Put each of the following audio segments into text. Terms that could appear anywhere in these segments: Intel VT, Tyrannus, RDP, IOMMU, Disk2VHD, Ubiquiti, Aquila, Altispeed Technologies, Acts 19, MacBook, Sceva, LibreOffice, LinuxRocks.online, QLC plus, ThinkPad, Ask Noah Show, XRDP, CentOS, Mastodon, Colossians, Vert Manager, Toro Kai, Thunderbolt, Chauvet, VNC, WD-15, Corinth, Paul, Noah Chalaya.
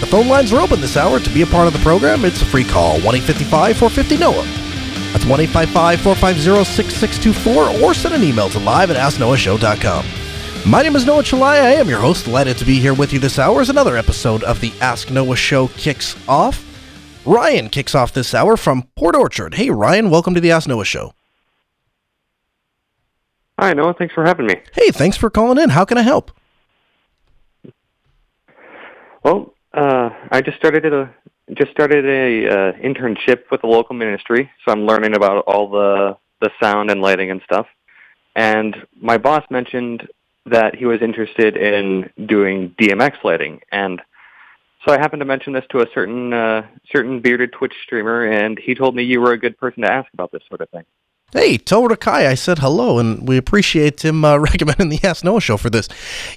The phone lines are open this hour. To be a part of the program, it's a free call, 1-855-450-NOAH. That's 1-855-450-6624, or send an email to live@asknoahshow.com. My name is Noah Chalaya. I am your host. Delighted to be here with you this hour as another episode of the Ask Noah Show kicks off. Ryan kicks off this hour from Port Orchard. Hey, Ryan, welcome to the Ask Noah Show. Hi, Noah. Thanks for having me. Hey, thanks for calling in. How can I help? Well, I just started a internship with the local ministry, so I'm learning about all the sound and lighting and stuff. And my boss mentioned that he was interested in doing DMX lighting, and so I happened to mention this to a certain bearded Twitch streamer, and he told me you were a good person to ask about this sort of thing. Hey, Toro Kai, I said hello, and we appreciate him recommending the Ask Noah Show for this.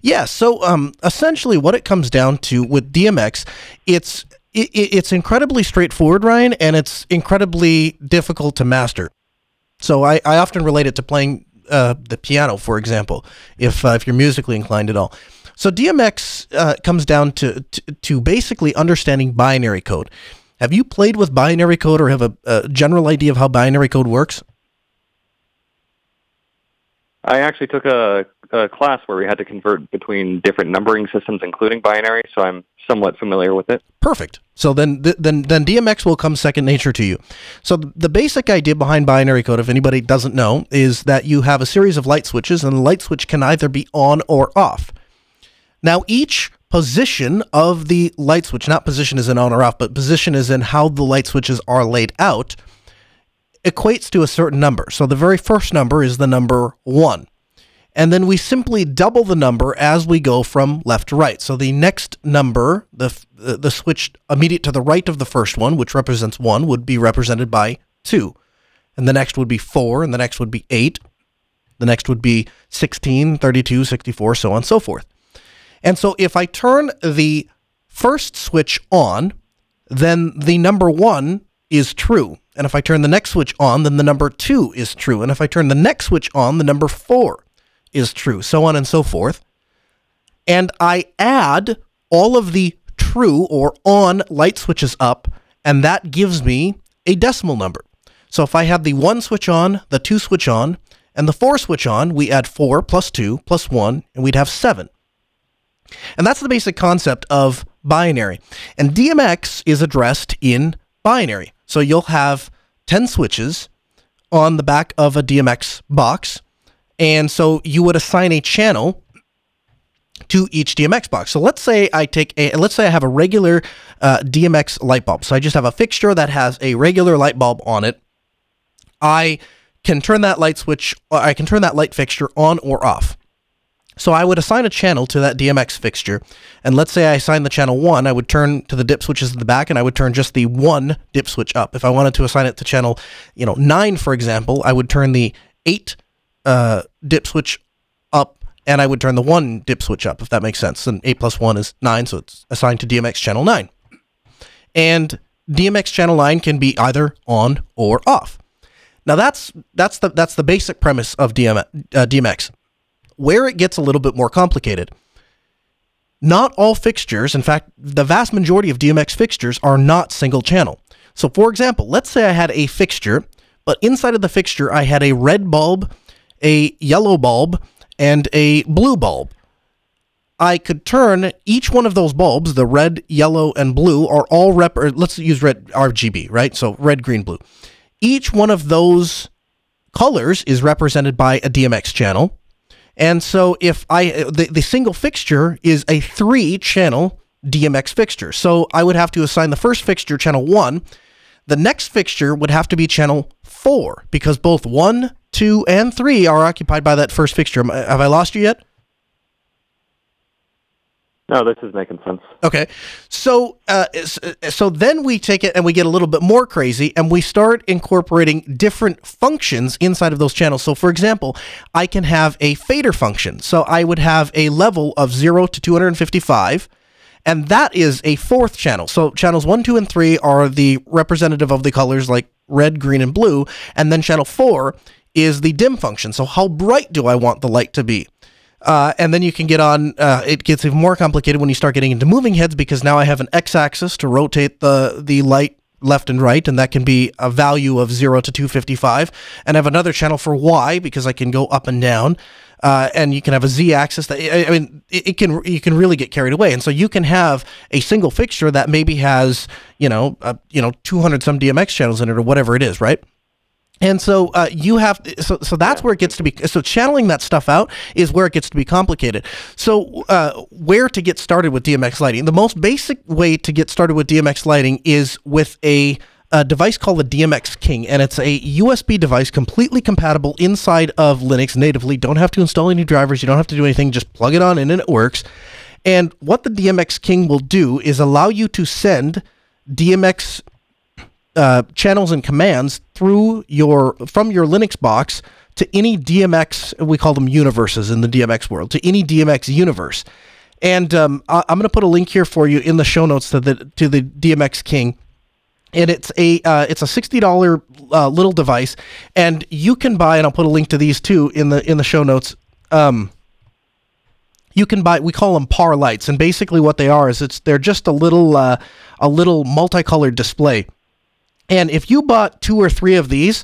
Yeah, so essentially what it comes down to with DMX, it's incredibly straightforward, Ryan, and it's incredibly difficult to master. So I often relate it to playing the piano, for example, if you're musically inclined at all. So DMX comes down to basically understanding binary code. Have you played with binary code or have a general idea of how binary code works? I actually took a class where we had to convert between different numbering systems, including binary, so I'm somewhat familiar with it. Perfect. So then DMX will come second nature to you. So the basic idea behind binary code, if anybody doesn't know, is that you have a series of light switches, and the light switch can either be on or off. Now, each position of the light switch, not position as in on or off, but position as in how the light switches are laid out, equates to a certain number. So the very first number is the number 1. And then we simply double the number as we go from left to right. So the next number, the switch immediate to the right of the first one, which represents 1, would be represented by 2. And the next would be 4, and the next would be 8. The next would be 16, 32, 64, so on and so forth. And so if I turn the first switch on, then the number 1 is true. And if I turn the next switch on, then the number 2 is true. And if I turn the next switch on, the number 4 is true, so on and so forth. And I add all of the true or on light switches up, and that gives me a decimal number. So if I had the 1 switch on, the 2 switch on, and the 4 switch on, we add 4 plus 2 plus 1, and we'd have 7. And that's the basic concept of binary. And DMX is addressed in binary. So you'll have 10 switches on the back of a DMX box. And so you would assign a channel to each DMX box. So let's say I have a regular DMX light bulb. So I just have a fixture that has a regular light bulb on it. I can turn that light fixture on or off. So I would assign a channel to that DMX fixture, and let's say I assign the channel 1, I would turn to the dip switches at the back, and I would turn just the 1 dip switch up. If I wanted to assign it to channel 9, for example, I would turn the 8 dip switch up, and I would turn the 1 dip switch up, if that makes sense. And 8 plus 1 is 9, so it's assigned to DMX channel 9. And DMX channel 9 can be either on or off. Now that's the basic premise of DMX. Where it gets a little bit more complicated, not all fixtures, in fact, the vast majority of DMX fixtures are not single channel. So for example, let's say I had a fixture, but inside of the fixture, I had a red bulb, a yellow bulb, and a blue bulb. I could turn each one of those bulbs, the red, yellow, and blue are all let's use red RGB, right? So red, green, blue. Each one of those colors is represented by a DMX channel. And so if the single fixture is a 3-channel DMX fixture. So I would have to assign the first fixture channel 1. The next fixture would have to be channel 4 because both 1, 2, and 3 are occupied by that first fixture. Have I lost you yet? No, this is making sense. Okay. So then we take it and we get a little bit more crazy and we start incorporating different functions inside of those channels. So for example, I can have a fader function. So I would have a level of 0 to 255, and that is a fourth channel. So channels 1, 2, and 3 are the representative of the colors like red, green, and blue. And then channel 4 is the dim function. So how bright do I want the light to be? And then you can get on, it gets even more complicated when you start getting into moving heads, because now I have an x-axis to rotate the light left and right, and that can be a value of 0 to 255. And I have another channel for y, because I can go up and down. And you can have a z-axis. You can really get carried away. And so you can have a single fixture that maybe has, 200-some DMX channels in it or whatever it is, right? And so so that's where it gets to be. So channeling that stuff out is where it gets to be complicated. So where to get started with DMX lighting? The most basic way to get started with DMX lighting is with a device called the DMX King, and it's a USB device completely compatible inside of Linux natively. Don't have to install any drivers. You don't have to do anything. Just plug it on in and it works. And what the DMX King will do is allow you to send DMX channels and commands from your Linux box to any DMX, we call them universes in the DMX world, to any DMX universe. And I'm going to put a link here for you in the show notes to the DMX King. And it's a $60 little device, and you can buy, and I'll put a link to these too in the show notes. You can buy, we call them PAR lights, and basically what they are is they're just a little multicolored display. And if you bought 2 or 3 of these,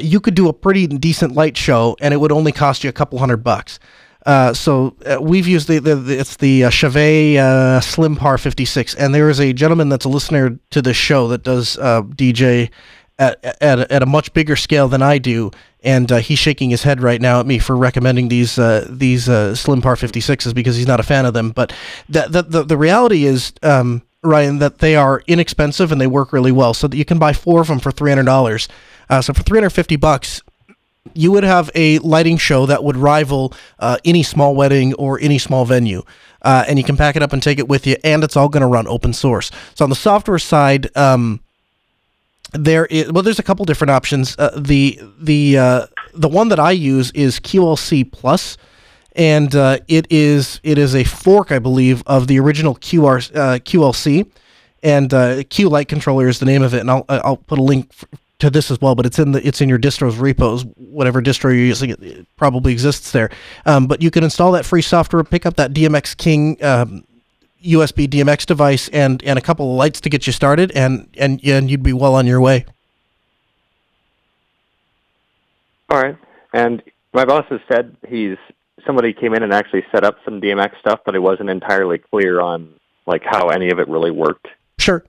you could do a pretty decent light show, and it would only cost you a couple $100. So we've used the Chauvet Slim Par 56, and there is a gentleman that's a listener to this show that does DJ at a much bigger scale than I do, and he's shaking his head right now at me for recommending these Slim Par 56s because he's not a fan of them. But the reality is, Ryan, that they are inexpensive and they work really well, so that you can buy 4 of them for $300. So for $350, you would have a lighting show that would rival any small wedding or any small venue. And you can pack it up and take it with you, and it's all going to run open source. So on the software side, there's a couple different options. The one that I use is QLC plus. And it is a fork, I believe, of the original QLC, and Q Light Controller is the name of it. And I'll put a link to this as well. But it's in your distro's repos, whatever distro you're using. It probably exists there. But you can install that free software, pick up that DMX King USB DMX device, and a couple of lights to get you started, and you'd be well on your way. All right. And my boss has said somebody came in and actually set up some DMX stuff, but it wasn't entirely clear on how any of it really worked. Sure.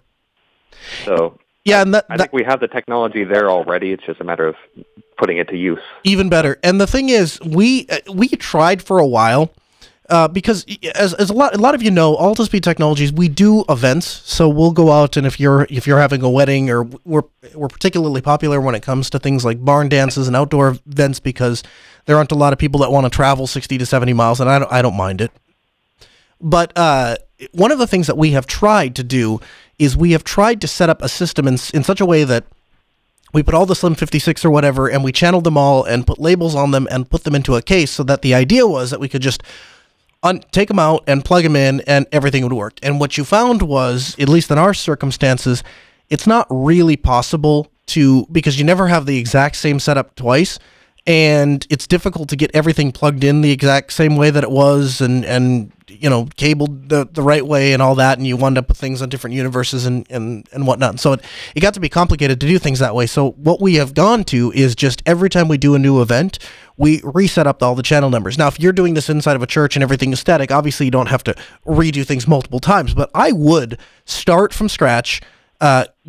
So yeah, and I think we have the technology there already. It's just a matter of putting it to use. Even better. And the thing is, we tried for a while because as a lot of you know, Altispeed Technologies, we do events. So we'll go out, and if you're having a wedding, or we're particularly popular when it comes to things like barn dances and outdoor events, because there aren't a lot of people that want to travel 60 to 70 miles, and I don't mind it. But one of the things that we have tried to do is we have tried to set up a system in such a way that we put all the Slim 56 or whatever, and we channeled them all and put labels on them and put them into a case, so that the idea was that we could just take them out and plug them in, and everything would work. And what you found was, at least in our circumstances, it's not really possible because you never have the exact same setup twice. And it's difficult to get everything plugged in the exact same way that it was and cabled the right way and all that. And you wound up with things on different universes and whatnot. So it got to be complicated to do things that way. So what we have gone to is just every time we do a new event, we reset up all the channel numbers. Now, if you're doing this inside of a church and everything is static, obviously you don't have to redo things multiple times. But I would start from scratch,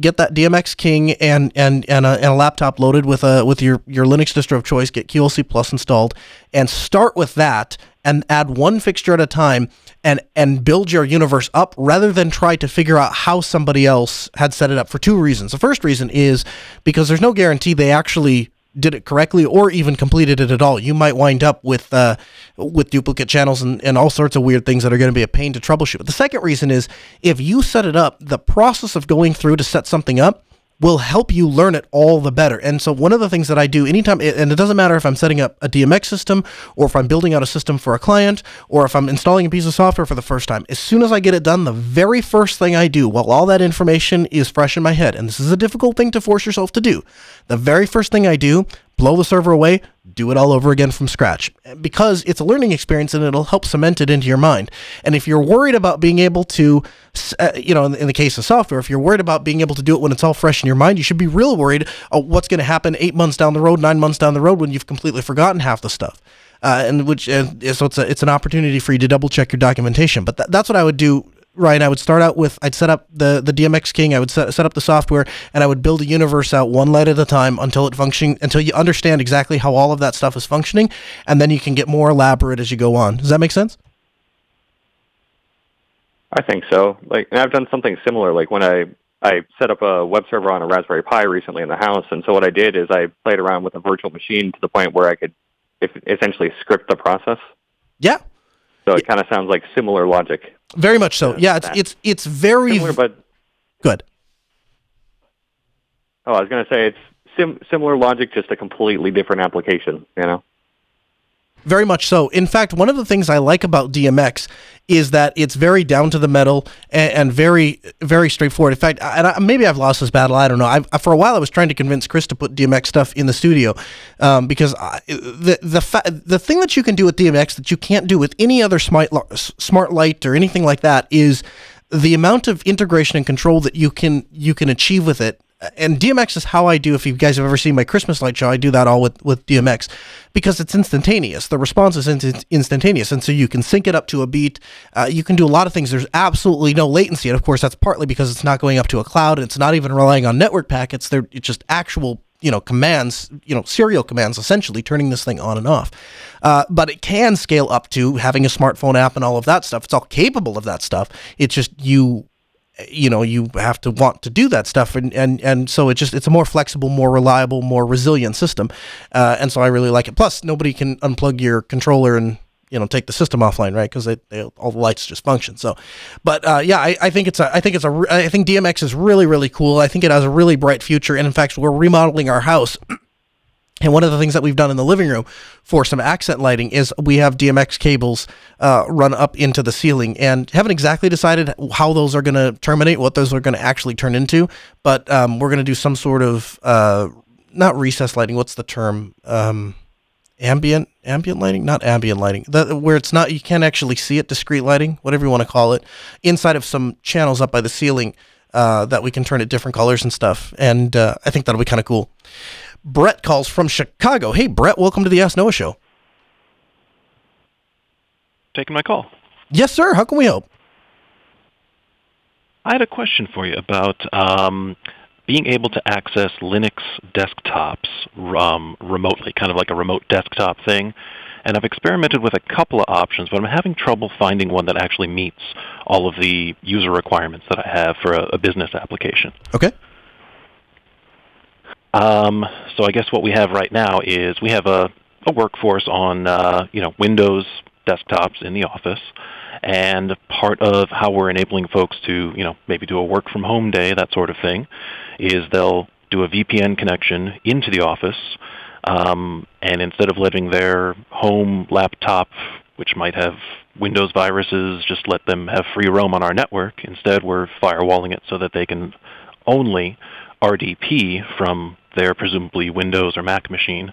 get that DMX King and a laptop loaded with your Linux distro of choice, get QLC Plus installed, and start with that, and add one fixture at a time, and build your universe up, rather than try to figure out how somebody else had set it up, for two reasons. The first reason is because there's no guarantee they actually did it correctly or even completed it at all. You might wind up with duplicate channels and all sorts of weird things that are going to be a pain to troubleshoot. But the second reason is if you set it up, the process of going through to set something up will help you learn it all the better. And so one of the things that I do anytime, and it doesn't matter if I'm setting up a DMX system or if I'm building out a system for a client or if I'm installing a piece of software for the first time, as soon as I get it done, the very first thing I do while all that information is fresh in my head, and this is a difficult thing to force yourself to do, the very first thing I do, blow the server away, do it all over again from scratch, because it's a learning experience and it'll help cement it into your mind. And if you're worried about being able to, you know, in the case of software, if you're worried about being able to do it when it's all fresh in your mind, you should be real worried what's going to happen 8 months down the road, 9 months down the road when you've completely forgotten half the stuff. So it's an opportunity for you to double check your documentation. But that's what I would do. Ryan, I would start out with, I'd set up the DMX King, I would set up the software, and I would build a universe out one light at a time until you understand exactly how all of that stuff is functioning, and then you can get more elaborate as you go on. Does that make sense? I think so. And I've done something similar. Like when I set up a web server on a Raspberry Pi recently in the house, and so what I did is I played around with a virtual machine to the point where I could essentially script the process. Yeah. So it kind of sounds like similar logic. Very much so. Yeah, it's very similar, but good. Oh, I was going to say it's similar logic, just a completely different application, you know. Very much so. In fact, one of the things I like about DMX is that it's very down to the metal and very, very straightforward. In fact, maybe I've lost this battle. I don't know. For a while, I was trying to convince Chris to put DMX stuff in the studio because the thing that you can do with DMX that you can't do with any other smart light or anything like that is the amount of integration and control that you can achieve with it. And DMX is how I do, if you guys have ever seen my Christmas light show, I do that all with DMX because it's instantaneous. The response is instantaneous. And so you can sync it up to a beat. You can do a lot of things. There's absolutely no latency. And of course, that's partly because it's not going up to a cloud. It's not even relying on network packets. It's just actual, commands, serial commands, essentially turning this thing on and off. But it can scale up to having a smartphone app and all of that stuff. It's all capable of that stuff. It's just you have to want to do that stuff. And so it's a more flexible, more reliable, more resilient system. And so I really like it. Plus nobody can unplug your controller and, take the system offline, right? Cause all the lights just function. So, but yeah, I think DMX is really, really cool. I think it has a really bright future. And in fact, we're remodeling our house. And one of the things that we've done in the living room for some accent lighting is we have DMX cables run up into the ceiling, and haven't exactly decided how those are going to terminate, what those are going to actually turn into. But we're going to do some sort of, not recessed lighting, what's the term? Ambient lighting, not ambient lighting, where it's not, you can't actually see it, discrete lighting, whatever you want to call it, inside of some channels up by the ceiling that we can turn at different colors and stuff. And I think that'll be kind of cool. Brett calls from Chicago. Hey, Brett, welcome to the Ask Noah Show. Taking my call. Yes, sir. How can we help? I had a question for you about being able to access Linux desktops remotely, kind of like a remote desktop thing. And I've experimented with a couple of options, but I'm having trouble finding one that actually meets all of the user requirements that I have for a business application. Okay. So I guess what we have right now is we have a workforce on Windows desktops in the office, and part of how we're enabling folks to maybe do a work from home day, that sort of thing, is they'll do a VPN connection into the office, and instead of letting their home laptop, which might have Windows viruses, just let them have free roam on our network. Instead, we're firewalling it so that they can only RDP from their presumably Windows or Mac machine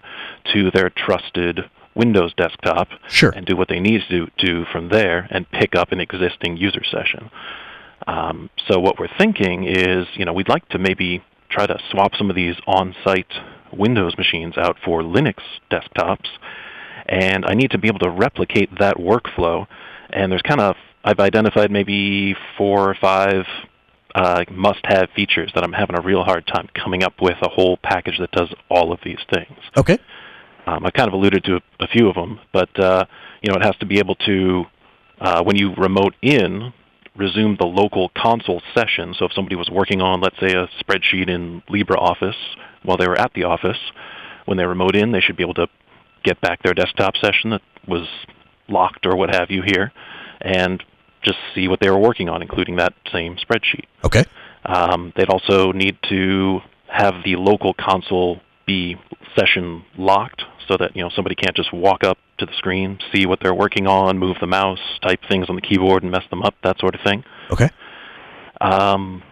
to their trusted Windows desktop, sure, and do what they need to do from there and pick up an existing user session. So what we're thinking is, we'd like to maybe try to swap some of these on-site Windows machines out for Linux desktops, and I need to be able to replicate that workflow. And there's I've identified maybe 4 or 5 must-have features that I'm having a real hard time coming up with a whole package that does all of these things. Okay. I kind of alluded to a few of them, but it has to be able to, when you remote in, resume the local console session. So if somebody was working on, let's say, a spreadsheet in LibreOffice while they were at the office, when they remote in, they should be able to get back their desktop session that was locked or what have you here, and just see what they were working on, including that same spreadsheet. Okay. They'd also need to have the local console be session locked so that somebody can't just walk up to the screen, see what they're working on, move the mouse, type things on the keyboard and mess them up, that sort of thing. Okay. I'd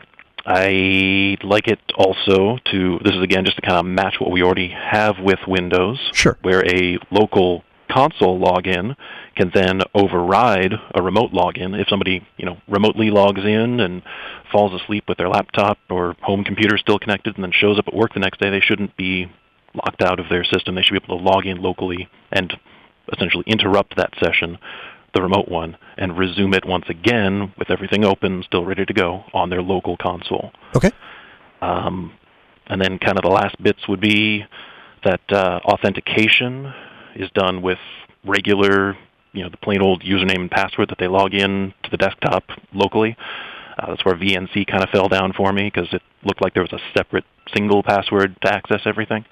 like it also to, this is again just to kind of match what we already have with Windows, sure, where a local console login can then override a remote login. If somebody remotely logs in and falls asleep with their laptop or home computer still connected and then shows up at work the next day, they shouldn't be locked out of their system. They should be able to log in locally and essentially interrupt that session, the remote one, and resume it once again with everything open, still ready to go on their local console. Okay. And then kind of the last bits would be that authentication is done with regular, the plain old username and password that they log in to the desktop locally. That's where VNC kind of fell down for me because it looked like there was a separate single password to access everything.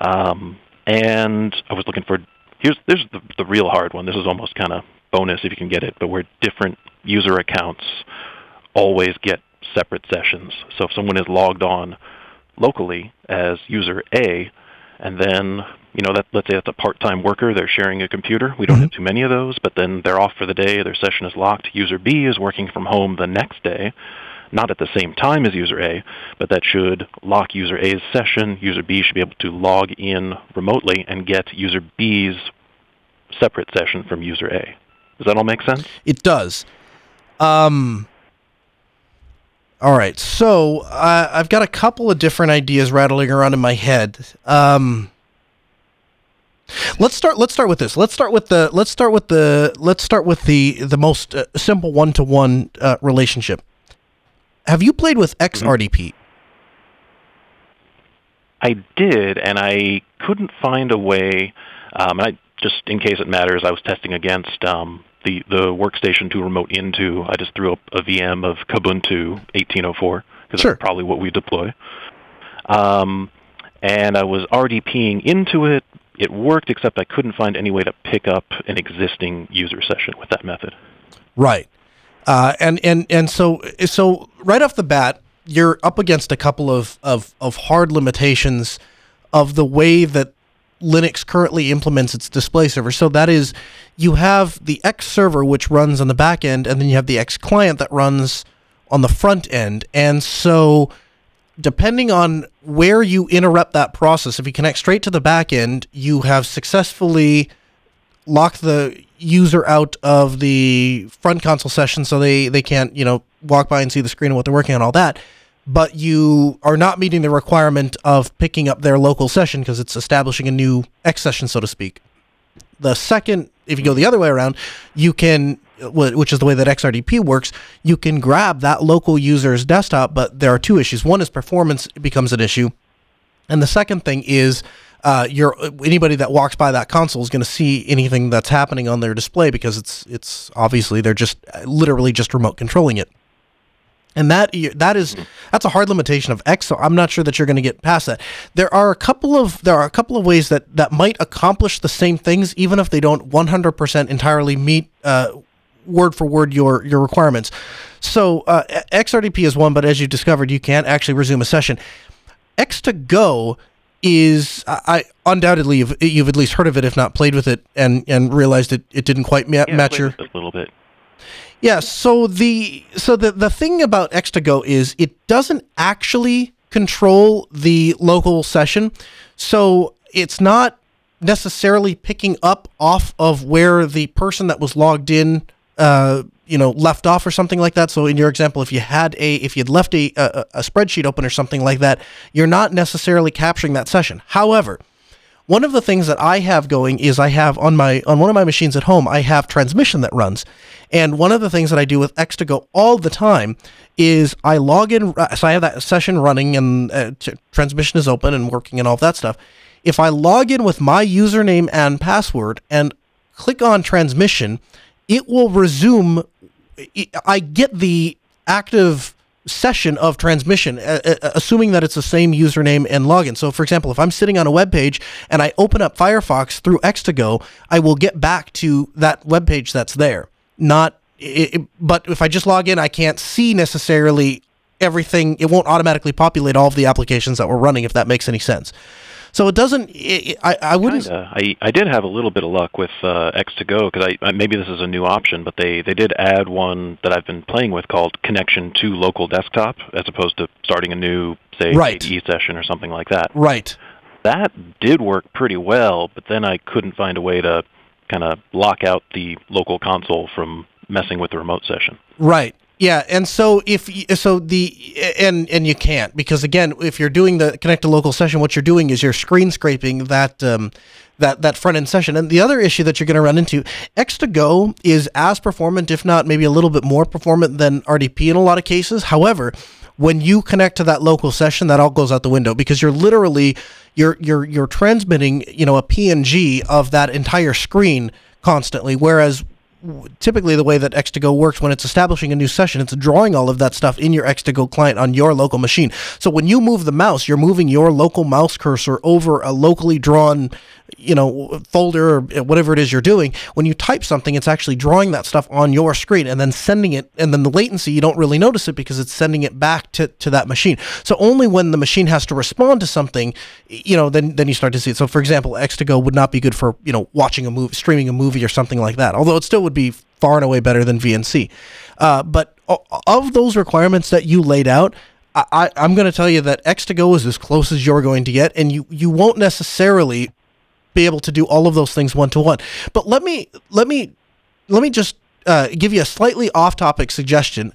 And I was looking for, here's the real hard one. This is almost kind of bonus if you can get it, but where different user accounts always get separate sessions. So if someone is logged on locally as user A, and then, let's say that's a part-time worker. They're sharing a computer. We don't have too many of those, but then they're off for the day. Their session is locked. User B is working from home the next day, not at the same time as user A, but that should lock user A's session. User B should be able to log in remotely and get user B's separate session from user A. Does that all make sense? It does. All right, so I've got a couple of different ideas rattling around in my head. Let's start with this. Let's start with the most simple one-to-one relationship. Have you played with XRDP? I did, and I couldn't find a way. I just, in case it matters, I was testing against the workstation to remote into. I just threw up a VM of Kubuntu 18.04 because that's probably what we deploy. And I was RDPing into it. It worked, except I couldn't find any way to pick up an existing user session with that method. Right, and so right off the bat, you're up against a couple of hard limitations of the way that Linux currently implements its display server. So that is, you have the X server, which runs on the back end, and then you have the X client that runs on the front end. And so depending on where you interrupt that process, if you connect straight to the back end, you have successfully locked the user out of the front console session so they can't, walk by and see the screen and what they're working on, all that. But you are not meeting the requirement of picking up their local session because it's establishing a new X session, so to speak. The second, if you go the other way around, you can, which is the way that XRDP works, you can grab that local user's desktop, but there are two issues. One is performance becomes an issue. And the second thing is anybody that walks by that console is going to see anything that's happening on their display because it's obviously they're just literally just remote controlling it. And that's a hard limitation of X. So I'm not sure that you're going to get past that. There are a couple of ways that might accomplish the same things, even if they don't 100% entirely meet word for word your requirements. So XRDP is one, but as you discovered, you can't actually resume a session. X2Go is, I undoubtedly you've at least heard of it, if not played with it, and realized it didn't quite match your a little bit. Yeah, so the thing about X2Go is it doesn't actually control the local session, so it's not necessarily picking up off of where the person that was logged in, left off or something like that. So in your example, if you'd left a spreadsheet open or something like that, you're not necessarily capturing that session. However, one of the things that I have going is I have on one of my machines at home, I have transmission that runs. And one of the things that I do with X2Go all the time is I log in. So I have that session running and transmission is open and working and all of that stuff. If I log in with my username and password and click on transmission, it will resume. I get the active session of transmission, assuming that it's the same username and login. So for example, if I'm sitting on a web page and I open up Firefox through X2Go, I will get back to that web page that's there. But if I just log in, I can't see necessarily everything. It won't automatically populate all of the applications that we're running, if that makes any sense. So it doesn't. I wouldn't. Kinda. I did have a little bit of luck with X2Go, because maybe this is a new option, but they did add one that I've been playing with called connection to local desktop, as opposed to starting a new, say, KDE session or something like that. Right. That did work pretty well, but then I couldn't find a way to kind of lock out the local console from messing with the remote session. Right. Yeah, and so you can't, because again, if you're doing the connect to local session, what you're doing is you're screen scraping that front end session. And the other issue that you're going to run into, X2Go is as performant, if not maybe a little bit more performant than RDP in a lot of cases. However, when you connect to that local session, that all goes out the window, because you're literally you're transmitting, a PNG of that entire screen constantly, whereas typically the way that X2Go works, when it's establishing a new session, it's drawing all of that stuff in your X2Go client on your local machine. So when you move the mouse, you're moving your local mouse cursor over a locally drawn, folder or whatever it is you're doing. When you type something, it's actually drawing that stuff on your screen and then sending it, and then the latency, you don't really notice it because it's sending it back to that machine. So only when the machine has to respond to something, then you start to see it. So for example, X2Go would not be good for, watching a movie, streaming a movie or something like that, although it still would be far and away better than VNC. But of those requirements that you laid out, I'm going to tell you that X2Go is as close as you're going to get, and you won't necessarily be able to do all of those things one-to-one. But let me just give you a slightly off-topic suggestion.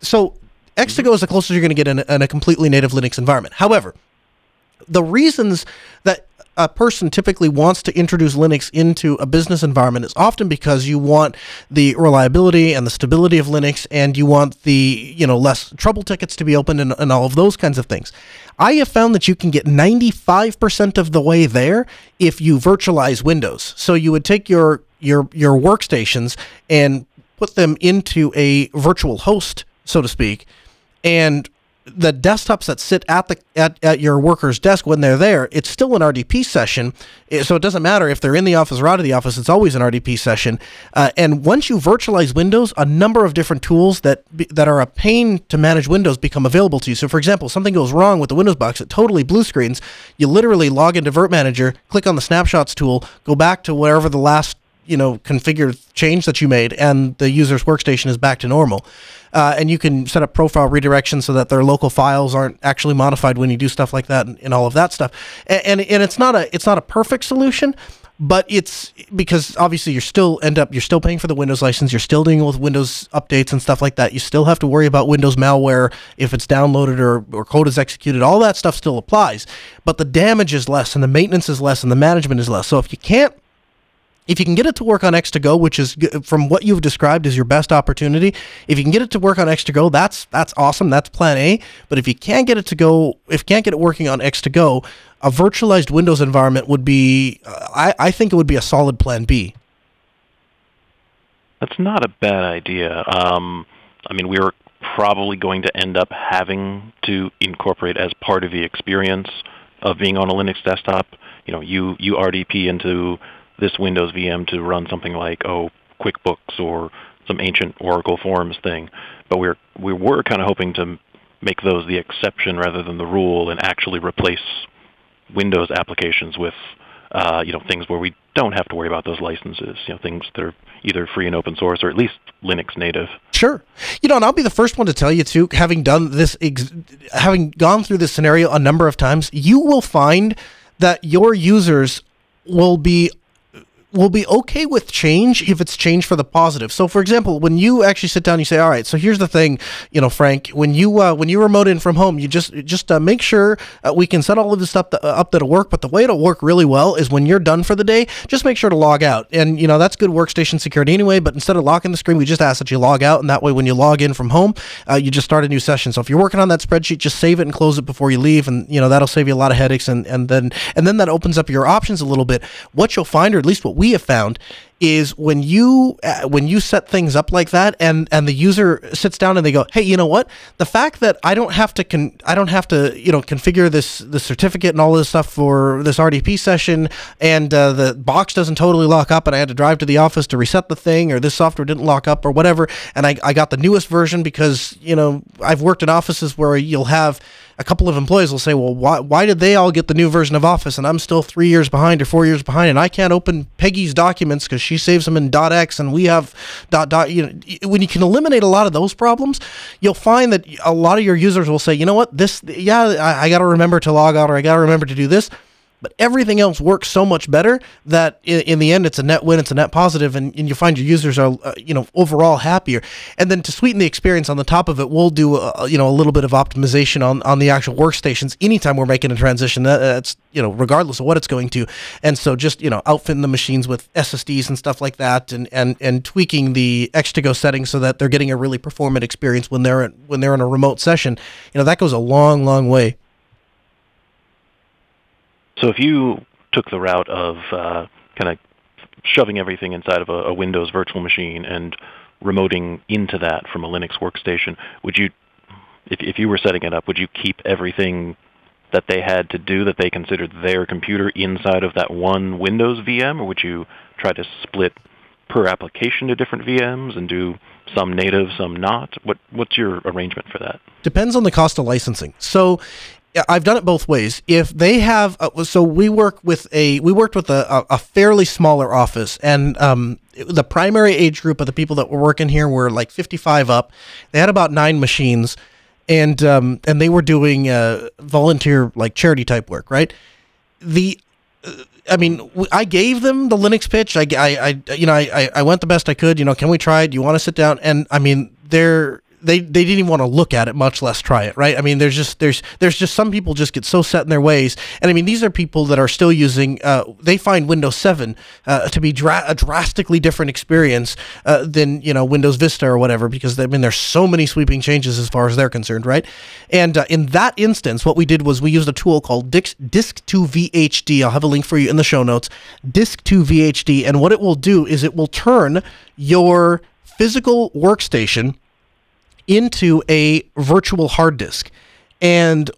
So X2Go is the closest you're going to get in a completely native Linux environment. However, the reasons that a person typically wants to introduce Linux into a business environment is often because you want the reliability and the stability of Linux, and you want the, less trouble tickets to be opened and all of those kinds of things. I have found that you can get 95% of the way there if you virtualize Windows. So you would take your workstations and put them into a virtual host, so to speak, and the desktops that sit at your worker's desk when they're there, it's still an RDP session. So it doesn't matter if they're in the office or out of the office, it's always an RDP session. And once you virtualize Windows, a number of different tools that are a pain to manage Windows become available to you. So for example, something goes wrong with the Windows box, it totally blue screens. You literally log into Vert Manager, click on the snapshots tool, go back to wherever the last configure change that you made, and the user's workstation is back to normal. And you can set up profile redirection so that their local files aren't actually modified when you do stuff like that, and all of that stuff. And it's not a perfect solution, but it's because obviously you're still paying for the Windows license, you're still dealing with Windows updates and stuff like that. You still have to worry about Windows malware if it's downloaded or code is executed. All that stuff still applies, but the damage is less, and the maintenance is less, and the management is less. So if you can get it to work on X2Go, which is, from what you've described, is your best opportunity, if you can get it to work on X2Go, that's awesome. That's plan A. But if you can't get it to go, if you can't get it working on X2Go, a virtualized Windows environment would be, I think it would be a solid plan B. That's not a bad idea. We were probably going to end up having to incorporate as part of the experience of being on a Linux desktop, you RDP into this Windows VM to run something like, QuickBooks or some ancient Oracle Forms thing. But we were kind of hoping to make those the exception rather than the rule, and actually replace Windows applications with, things where we don't have to worry about those licenses, things that are either free and open source or at least Linux native. Sure. And I'll be the first one to tell you too, having done this, having gone through this scenario a number of times, you will find that your users will be okay with change if it's change for the positive. So for example, when you actually sit down, you say, all right, so here's the thing, Frank, when you remote in from home, you just make sure we can set all of this up that'll work. But the way it'll work really well is when you're done for the day, just make sure to log out. And that's good workstation security anyway, but instead of locking the screen, we just ask that you log out. And that way, when you log in from home, you just start a new session. So if you're working on that spreadsheet, just save it and close it before you leave. And that'll save you a lot of headaches. And then that opens up your options a little bit. What you'll find, or at least what we have found is when you set things up like that, and the user sits down and they go, hey, you know what? The fact that I don't have to configure the certificate and all this stuff for this RDP session, and the box doesn't totally lock up, and I had to drive to the office to reset the thing, or this software didn't lock up, or whatever, and I got the newest version because I've worked in offices where you'll have a couple of employees will say, well, why did they all get the new version of Office and I'm still 3 years behind or 4 years behind, and I can't open Peggy's documents because she saves them in .x and we have .dot. When you can eliminate a lot of those problems, you'll find that a lot of your users will say, you know what, I got to remember to log out, or I got to remember to do this. But everything else works so much better that in the end, it's a net win, it's a net positive, and you find your users are, overall happier. And then to sweeten the experience on the top of it, we'll do, a little bit of optimization on the actual workstations anytime we're making a transition. That's, regardless of what it's going to. And so just, outfitting the machines with SSDs and stuff like that, and tweaking the X2Go settings so that they're getting a really performant experience when they're in a remote session. That goes a long, long way. So if you took the route of kind of shoving everything inside of a Windows virtual machine and remoting into that from a Linux workstation, would you, if you were setting it up, would you keep everything that they had to do that they considered their computer inside of that one Windows VM, or would you try to split per application to different VMs and do some native, some not? What's your arrangement for that? Depends on the cost of licensing. So I've done it both ways. If they have, we worked with a fairly smaller office, and the primary age group of the people that were working here were like 55 up. They had about 9 machines, and they were doing volunteer, like charity type work, right? I gave them the Linux pitch. I went the best I could. Can we try it? Do you want to sit down? And They didn't even want to look at it, much less try it, right? There's just some people just get so set in their ways, and these are people that are still using. They find Windows 7 to be a drastically different experience than Windows Vista or whatever, because there's so many sweeping changes as far as they're concerned, right? And in that instance, what we did was we used a tool called Disk2VHD. I'll have a link for you in the show notes. Disk2VHD, and what it will do is it will turn your physical workstation into a virtual hard disk, and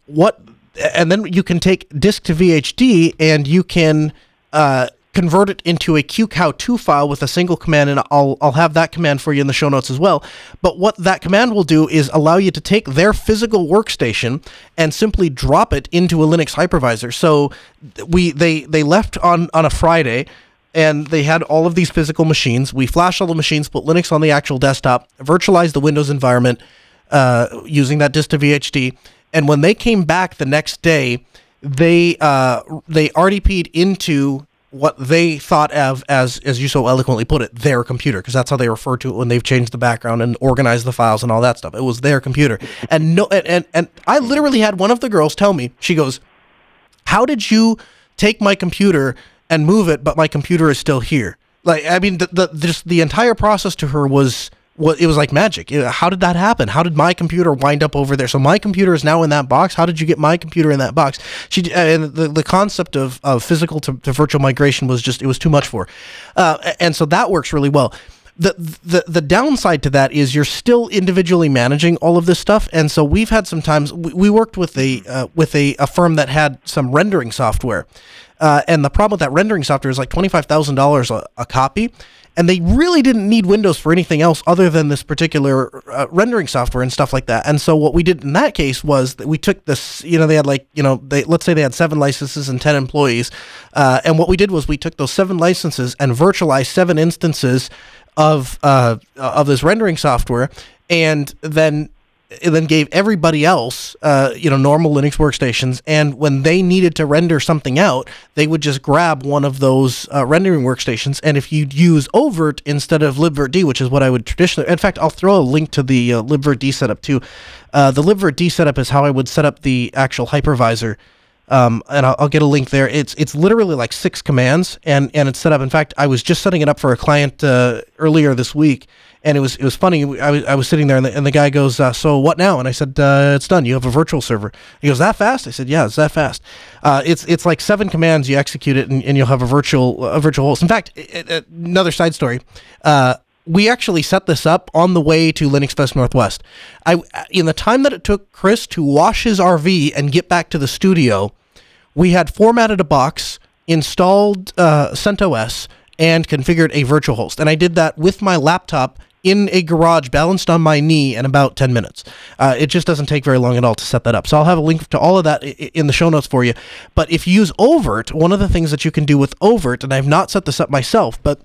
then you can take Disk2VHD and you can convert it into a QCow2 file with a single command, and I'll have that command for you in the show notes as well. But what that command will do is allow you to take their physical workstation and simply drop it into a Linux hypervisor. So they left on a Friday, and they had all of these physical machines. We flashed all the machines, put Linux on the actual desktop, virtualized the Windows environment using that Disk2VHD. And when they came back the next day, they RDP'd into what they thought of as you so eloquently put it, their computer, because that's how they refer to it when they've changed the background and organized the files and all that stuff. It was their computer. And and I literally had one of the girls tell me, she goes, "How did you take my computer and move it, but my computer is still here?" The entire process to her it was like magic. How did that happen? How did my computer wind up over there? So my computer is now in that box. How did you get my computer in that box? The concept of physical to virtual migration was too much for her. And so that works really well. The downside to that is you're still individually managing all of this stuff, and so we've had sometimes we worked with a firm that had some rendering software, and the problem with that rendering software is like $25,000 a copy, and they really didn't need Windows for anything else other than this particular rendering software and stuff like that. And so what we did in that case was that we took this, they had let's say they had 7 licenses and 10 employees, and what we did was we took those 7 licenses and virtualized 7 instances of this rendering software, and then gave everybody else normal Linux workstations, and when they needed to render something out, they would just grab one of those rendering workstations. And if you'd use Overt instead of libvirtd, which is what I would traditionally, in fact I'll throw a link to the libvirtd setup too. The libvirtd setup is how I would set up the actual hypervisor. And I'll get a link there. It's literally like 6 commands, and it's set up. In fact, I was just setting it up for a client earlier this week, And it was funny. I was sitting there, and the guy goes, "So what now?" And I said, "It's done. You have a virtual server." He goes, "That fast?" I said, "Yeah, it's that fast." It's like 7 commands. You execute it, and you'll have a virtual host. In fact, another side story. We actually set this up on the way to Linux Fest Northwest. In the time that it took Chris to wash his RV and get back to the studio, we had formatted a box, installed CentOS, and configured a virtual host. And I did that with my laptop in a garage, balanced on my knee, in about 10 minutes. It just doesn't take very long at all to set that up. So I'll have a link to all of that in the show notes for you. But if you use Overt, one of the things that you can do with Overt, and I've not set this up myself, but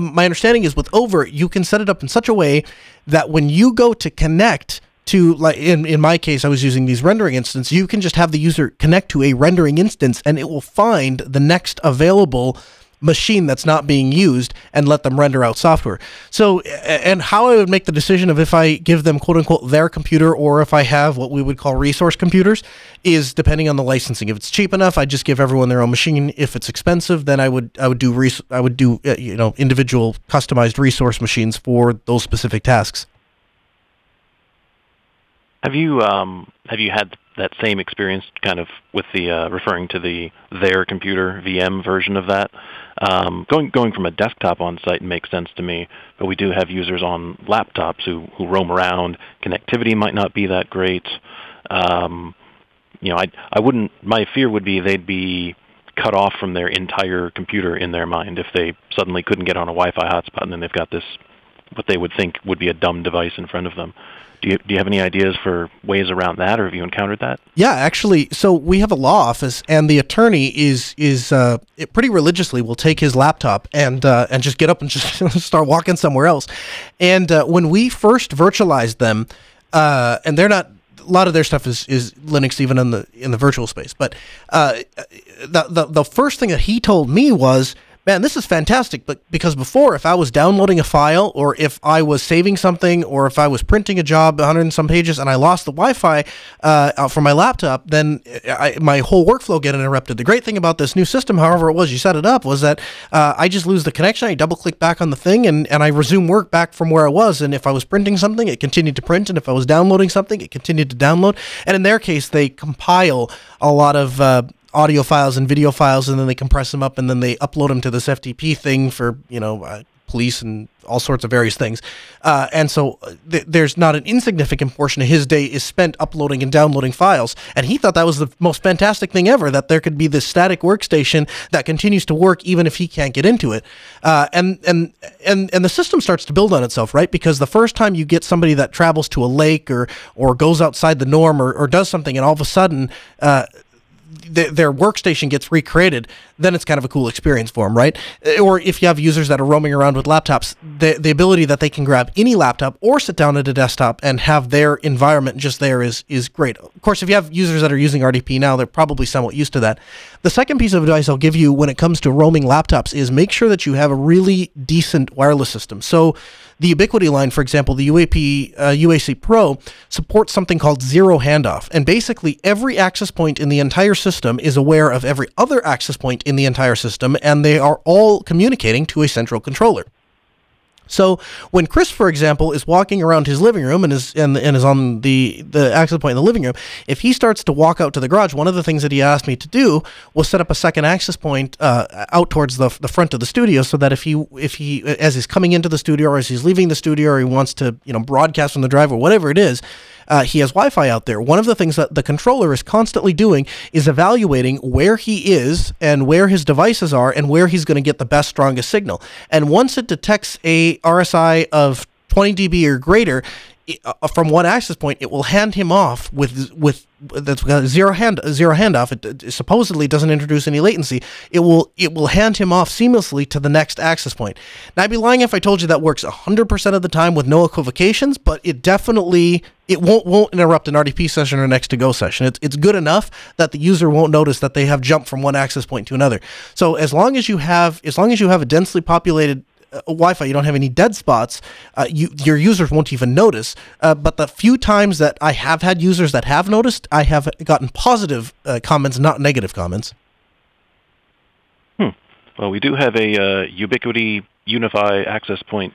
my understanding is with Overt, you can set it up in such a way that when you go to connect to, like in my case, I was using these rendering instances, you can just have the user connect to a rendering instance, and it will find the next available machine that's not being used and let them render out software. So, and how I would make the decision of if I give them quote unquote their computer or if I have what we would call resource computers is depending on the licensing. If it's cheap enough, I just give everyone their own machine. If it's expensive, then I would do individual customized resource machines for those specific tasks. Have you had that same experience kind of with the referring to their computer VM version of that? Going from a desktop on site makes sense to me, but we do have users on laptops who roam around. Connectivity might not be that great. I wouldn't. My fear would be they'd be cut off from their entire computer in their mind if they suddenly couldn't get on a Wi-Fi hotspot, and then they've got this what they would think would be a dumb device in front of them. Do you have any ideas for ways around that, or have you encountered that? Yeah, actually. So we have a law office, and the attorney is pretty religiously will take his laptop and just get up and just start walking somewhere else. And when we first virtualized them, and they're not. A lot of their stuff is Linux, even in the virtual space. But the first thing that he told me was, "Man, this is fantastic," but because before, if I was downloading a file or if I was saving something or if I was printing a job 100 and some pages and I lost the Wi-Fi from my laptop, then my whole workflow get interrupted. The great thing about this new system, however it was you set it up, was that I just lose the connection, I double-click back on the thing, and I resume work back from where I was. And if I was printing something, it continued to print, and if I was downloading something, it continued to download. And in their case, they compile a lot of audio files and video files, and then they compress them up, and then they upload them to this FTP thing for police and all sorts of various things. And so there's not an insignificant portion of his day is spent uploading and downloading files. And he thought that was the most fantastic thing ever, that there could be this static workstation that continues to work even if he can't get into it. And the system starts to build on itself, right? Because the first time you get somebody that travels to a lake or goes outside the norm or does something, and all of a sudden their workstation gets recreated, then it's kind of a cool experience for them, right? Or if you have users that are roaming around with laptops, the ability that they can grab any laptop or sit down at a desktop and have their environment just there is great. Of course, if you have users that are using RDP now, they're probably somewhat used to that. The second piece of advice I'll give you when it comes to roaming laptops is make sure that you have a really decent wireless system. So the Ubiquiti line, for example, the UAC Pro, supports something called zero handoff. And basically every access point in the entire system is aware of every other access point in the entire system, and they are all communicating to a central controller. So when Chris, for example, is walking around his living room and is on the access point in the living room, if he starts to walk out to the garage, one of the things that he asked me to do was set up a second access point out towards the front of the studio, so that if he as he's coming into the studio or as he's leaving the studio or he wants to broadcast from the drive or whatever it is, he has Wi-Fi out there. One of the things that the controller is constantly doing is evaluating where he is and where his devices are and where he's going to get the best, strongest signal. And once it detects a RSI of 20 dB or greater from one access point, it will hand him off with that's zero handoff. It supposedly doesn't introduce any latency. It will hand him off seamlessly to the next access point. Now, I'd be lying if I told you that works 100% of the time with no equivocations, but it definitely won't interrupt an RDP session or an X2Go session. It's good enough that the user won't notice that they have jumped from one access point to another. So as long as you have a densely populated Wi-Fi, you don't have any dead spots, your users won't even notice. But the few times that I have had users that have noticed, I have gotten positive comments, not negative comments. Well, we do have a Ubiquiti Unify access point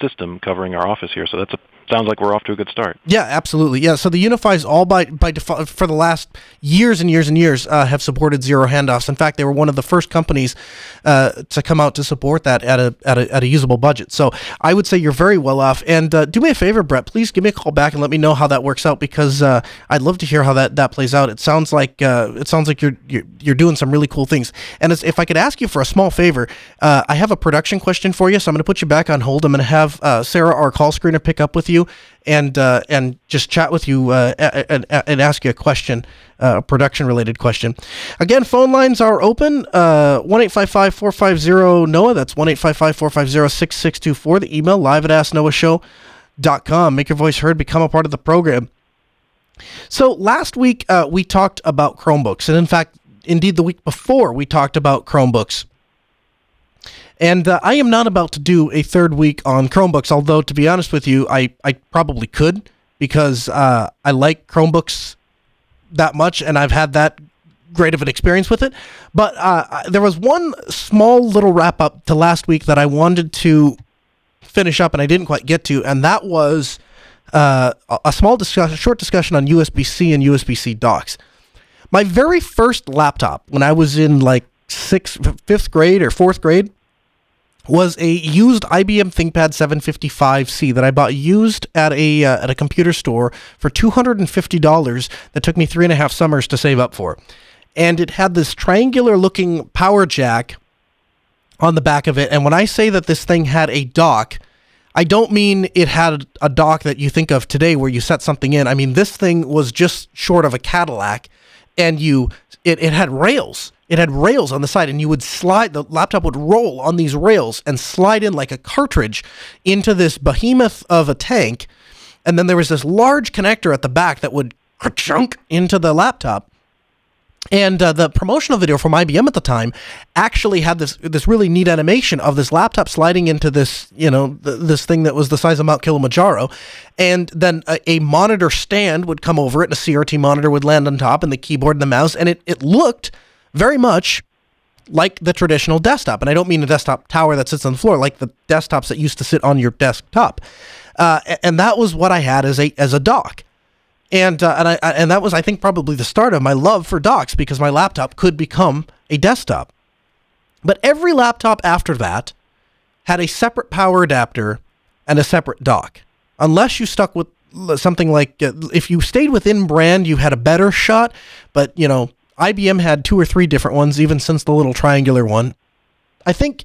system covering our office here. So that's a sounds like we're off to a good start. Yeah, absolutely. Yeah, so the Unifies all by default for the last years and years and years have supported zero handoffs. In fact, they were one of the first companies to come out to support that at a usable budget. So I would say you're very well off. And do me a favor, Brett. Please give me a call back and let me know how that works out, because I'd love to hear how that plays out. It sounds like you're doing some really cool things. And if I could ask you for a small favor, I have a production question for you. So I'm going to put you back on hold. I'm going to have Sarah, our call screener, pick up with you. And just chat with you and ask you a question, a production-related question. Again, phone lines are open, 1-855-450-NOAH. That's 1-855-450-6624. The email, live@asknoahshow.com. Make your voice heard. Become a part of the program. So last week, we talked about Chromebooks. And in fact, indeed, the week before, we talked about Chromebooks. And I am not about to do a third week on Chromebooks, although, to be honest with you, I probably could, because I like Chromebooks that much, and I've had that great of an experience with it. But there was one small little wrap-up to last week that I wanted to finish up, and I didn't quite get to, and that was a short discussion on USB-C and USB-C docks. My very first laptop, when I was in, like, fifth grade or fourth grade, was a used IBM ThinkPad 755C that I bought used at a computer store for $250 that took me 3.5 summers to save up for. And it had this triangular-looking power jack on the back of it. And when I say that this thing had a dock, I don't mean it had a dock that you think of today where you set something in. I mean, this thing was just short of a Cadillac, and it had rails. It had rails on the side, and you would slide, the laptop would roll on these rails and slide in like a cartridge into this behemoth of a tank. And then there was this large connector at the back that would chunk into the laptop. And the promotional video from IBM at the time actually had this really neat animation of this laptop sliding into this, you know, this thing that was the size of Mount Kilimanjaro. And then a monitor stand would come over it, and a CRT monitor would land on top, and the keyboard and the mouse. And it looked very much like the traditional desktop. And I don't mean a desktop tower that sits on the floor, like the desktops that used to sit on your desktop. And that was what I had as a dock. And that was, I think, probably the start of my love for docks, because my laptop could become a desktop. But every laptop after that had a separate power adapter and a separate dock. Unless you stuck with something like, if you stayed within brand, you had a better shot, but, you know, IBM had 2 or 3 different ones, even since the little triangular one. I think,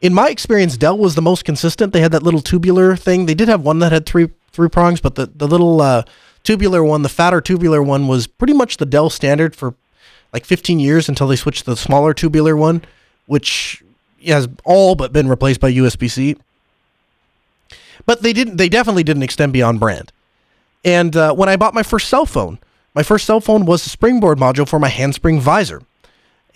in my experience, Dell was the most consistent. They had that little tubular thing. They did have one that had three prongs, but the little tubular one, the fatter tubular one, was pretty much the Dell standard for like 15 years until they switched to the smaller tubular one, which has all but been replaced by USB-C. But they definitely didn't extend beyond brand. And when I bought my first cell phone, my first cell phone was the Springboard module for my handspring visor.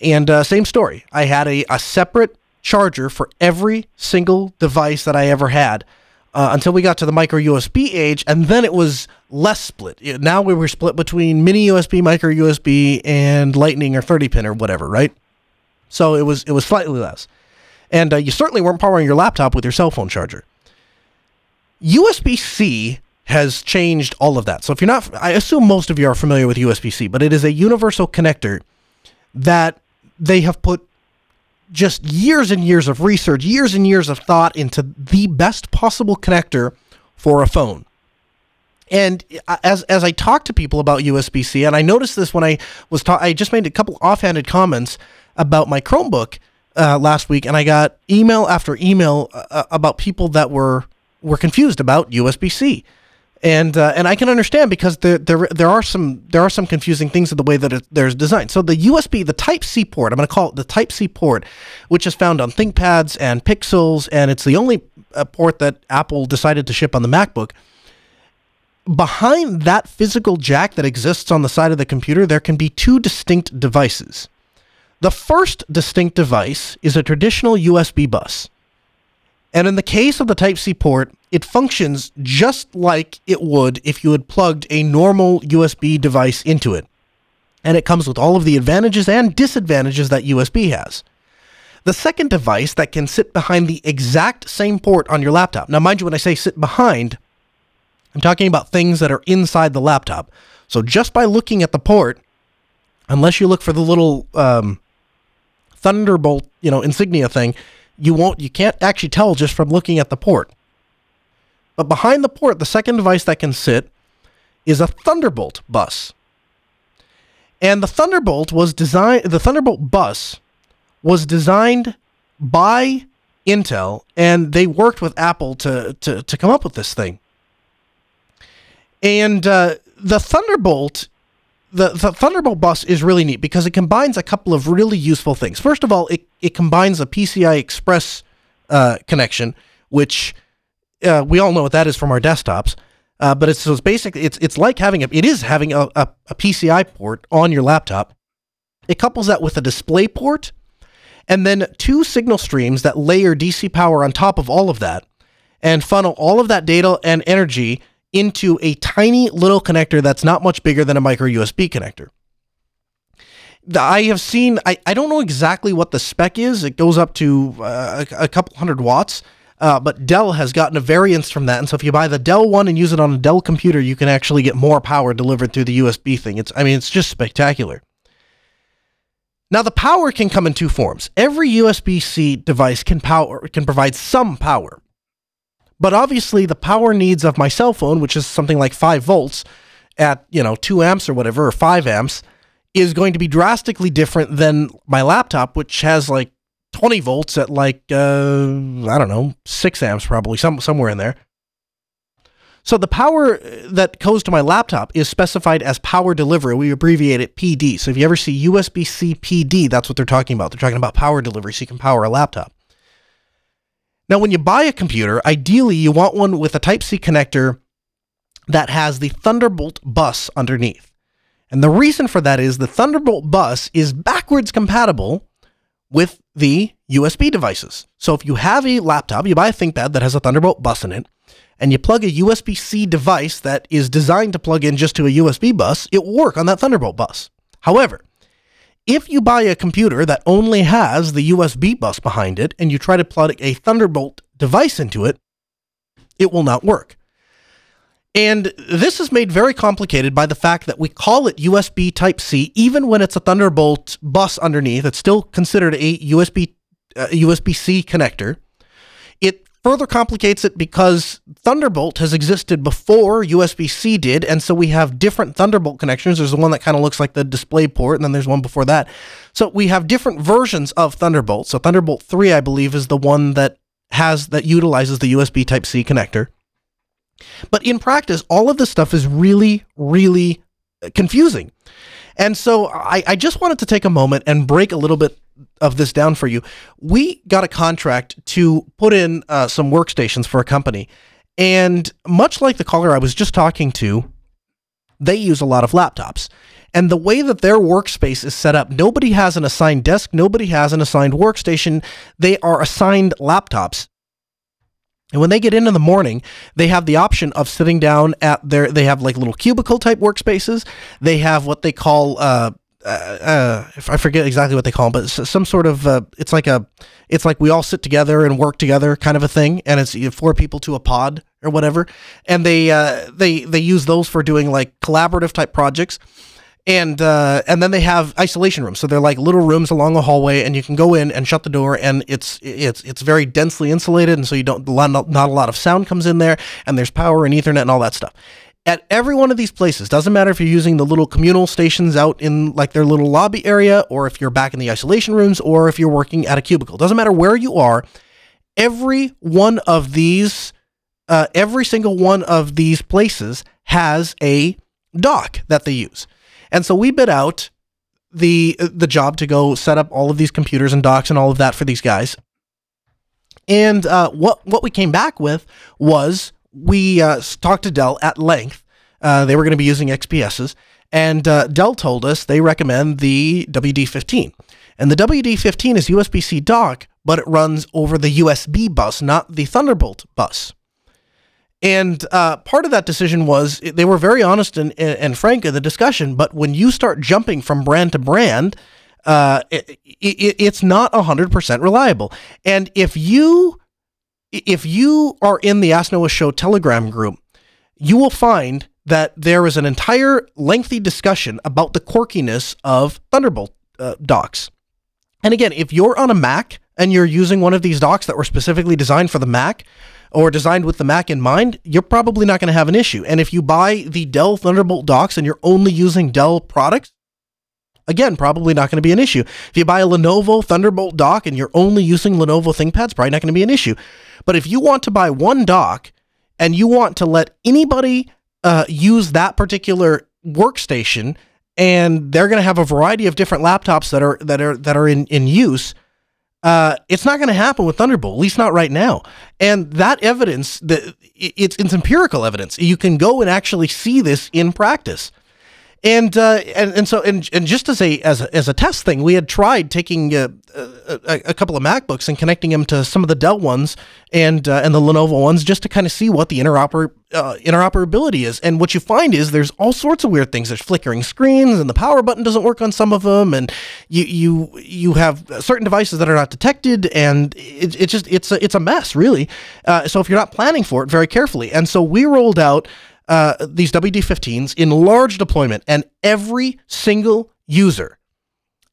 And same story. I had a separate charger for every single device that I ever had until we got to the micro USB age, and then it was less split. Now we were split between mini USB, micro USB, and Lightning or 30-pin or whatever, right? So it was slightly less. And you certainly weren't powering your laptop with your cell phone charger. USB-C has changed all of that. So if you're not, I assume most of you are familiar with USB-C, but it is a universal connector that they have put just years and years of research, years and years of thought into the best possible connector for a phone. And as I talk to people about USB-C, and I noticed this when I was I just made a couple offhanded comments about my Chromebook last week, and I got email after email about people that were confused about USB-C. And I can understand, because there are some confusing things in the way that there's designed. So the USB, the Type-C port, I'm going to call it the Type-C port, which is found on ThinkPads and Pixels, and it's the only port that Apple decided to ship on the MacBook. Behind that physical jack that exists on the side of the computer, there can be 2 distinct devices. The first distinct device is a traditional USB bus. And in the case of the Type-C port, it functions just like it would if you had plugged a normal USB device into it. And it comes with all of the advantages and disadvantages that USB has. The second device that can sit behind the exact same port on your laptop. Now, mind you, when I say sit behind, I'm talking about things that are inside the laptop. So just by looking at the port, unless you look for the little Thunderbolt, insignia thing, you can't actually tell just from looking at the port. But behind the port, the second device that can sit is a Thunderbolt bus. And the Thunderbolt was designed, the Thunderbolt bus was designed by Intel, and they worked with Apple to come up with this thing. And the Thunderbolt bus is really neat because it combines a couple of really useful things. First of all, it combines a PCI Express connection, which we all know what that is from our desktops. But it's basically, it's like having a PCI port on your laptop. It couples that with a DisplayPort, and then two signal streams that layer DC power on top of all of that, and funnel all of that data and energy into a tiny little connector that's not much bigger than a micro USB connector. I have seen, I don't know exactly what the spec is. It goes up to a couple hundred watts. But Dell has gotten a variance from that, and so if you buy the Dell one and use it on a Dell computer, you can actually get more power delivered through the USB thing. It's just spectacular. Now the power can come in two forms. Every USB-C device can provide some power, but obviously the power needs of my cell phone, which is something like 5 volts at 2 amps or whatever, or 5 amps, is going to be drastically different than my laptop, which has like 20 volts at like, I don't know, 6 amps probably, somewhere in there. So the power that goes to my laptop is specified as power delivery. We abbreviate it PD. So if you ever see USB-C PD, that's what they're talking about. They're talking about power delivery so you can power a laptop. Now, when you buy a computer, ideally you want one with a Type-C connector that has the Thunderbolt bus underneath. And the reason for that is the Thunderbolt bus is backwards compatible with the USB devices. So if you have a laptop, you buy a ThinkPad that has a Thunderbolt bus in it, and you plug a USB-C device that is designed to plug in just to a USB bus, it will work on that Thunderbolt bus. However, if you buy a computer that only has the USB bus behind it, and you try to plug a Thunderbolt device into it, it will not work. And this is made very complicated by the fact that we call it USB Type-C, even when it's a Thunderbolt bus underneath. It's still considered a USB-C connector. It further complicates it because Thunderbolt has existed before USB-C did, and so we have different Thunderbolt connections. There's the one that kind of looks like the DisplayPort, and then there's one before that. So we have different versions of Thunderbolt. So Thunderbolt 3, I believe, is the one that utilizes the USB Type-C connector. But in practice, all of this stuff is really, really confusing. And so I just wanted to take a moment and break a little bit of this down for you. We got a contract to put in some workstations for a company. And much like the caller I was just talking to, they use a lot of laptops. And the way that their workspace is set up, nobody has an assigned desk, nobody has an assigned workstation. They are assigned laptops. And when they get in the morning, they have the option of sitting down at they have like little cubicle type workspaces. They have what they call, I forget exactly what they call them, but some sort of, it's like we all sit together and work together kind of a thing. And it's 4 people to a pod or whatever. And they use those for doing like collaborative type projects. And then they have isolation rooms. So they're like little rooms along a hallway, and you can go in and shut the door, and it's very densely insulated. And so you don't, not a lot of sound comes in there, and there's power and Ethernet and all that stuff. At every one of these places, doesn't matter if you're using the little communal stations out in like their little lobby area, or if you're back in the isolation rooms, or if you're working at a cubicle, doesn't matter where you are. Every one of these, every single one of these places has a dock that they use. And so we bid out the job to go set up all of these computers and docks and all of that for these guys. And what we came back with was we talked to Dell at length. They were going to be using XPSs. And Dell told us they recommend the WD-15. And the WD-15 is USB-C dock, but it runs over the USB bus, not the Thunderbolt bus. And part of that decision was they were very honest and frank in the discussion. But when you start jumping from brand to brand, it's not 100% reliable. And if you are in the Ask Noah Show Telegram group, you will find that there is an entire lengthy discussion about the quirkiness of Thunderbolt docks. And again, if you're on a Mac and you're using one of these docks that were specifically designed for the Mac or designed with the Mac in mind, you're probably not going to have an issue. And if you buy the Dell Thunderbolt docks and you're only using Dell products, again, probably not going to be an issue. If you buy a Lenovo Thunderbolt dock and you're only using Lenovo ThinkPads, probably not going to be an issue. But if you want to buy one dock and you want to let anybody use that particular workstation, and they're going to have a variety of different laptops that are in use, it's not going to happen with Thunderbolt, at least not right now. And that evidence, it's empirical evidence. You can go and actually see this in practice. And so just as a test thing, we had tried taking a couple of MacBooks and connecting them to some of the Dell ones and the Lenovo ones just to kind of see what the interoperability is. And what you find is there's all sorts of weird things. There's flickering screens, and the power button doesn't work on some of them, and you have certain devices that are not detected, and it's a mess, really. So if you're not planning for it very carefully, and so we rolled out these WD-15s in large deployment, and every single user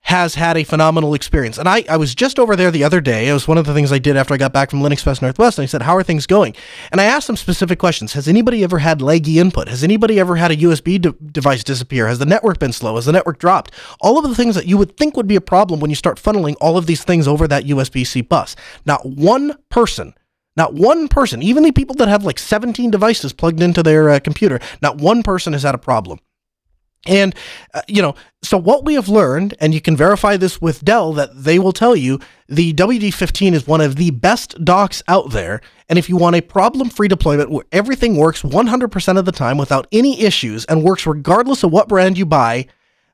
has had a phenomenal experience. And I was just over there the other day. It was one of the things I did after I got back from Linux Fest Northwest, and I said, how are things going? And I asked them specific questions. Has anybody ever had laggy input? Has anybody ever had a USB device disappear? Has the network been slow? Has the network dropped? All of the things that you would think would be a problem when you start funneling all of these things over that USB-C bus. Not one person, even the people that have like 17 devices plugged into their computer, not one person has had a problem. And, so what we have learned, and you can verify this with Dell, that they will tell you the WD-15 is one of the best docks out there. And if you want a problem-free deployment where everything works 100% of the time without any issues and works regardless of what brand you buy,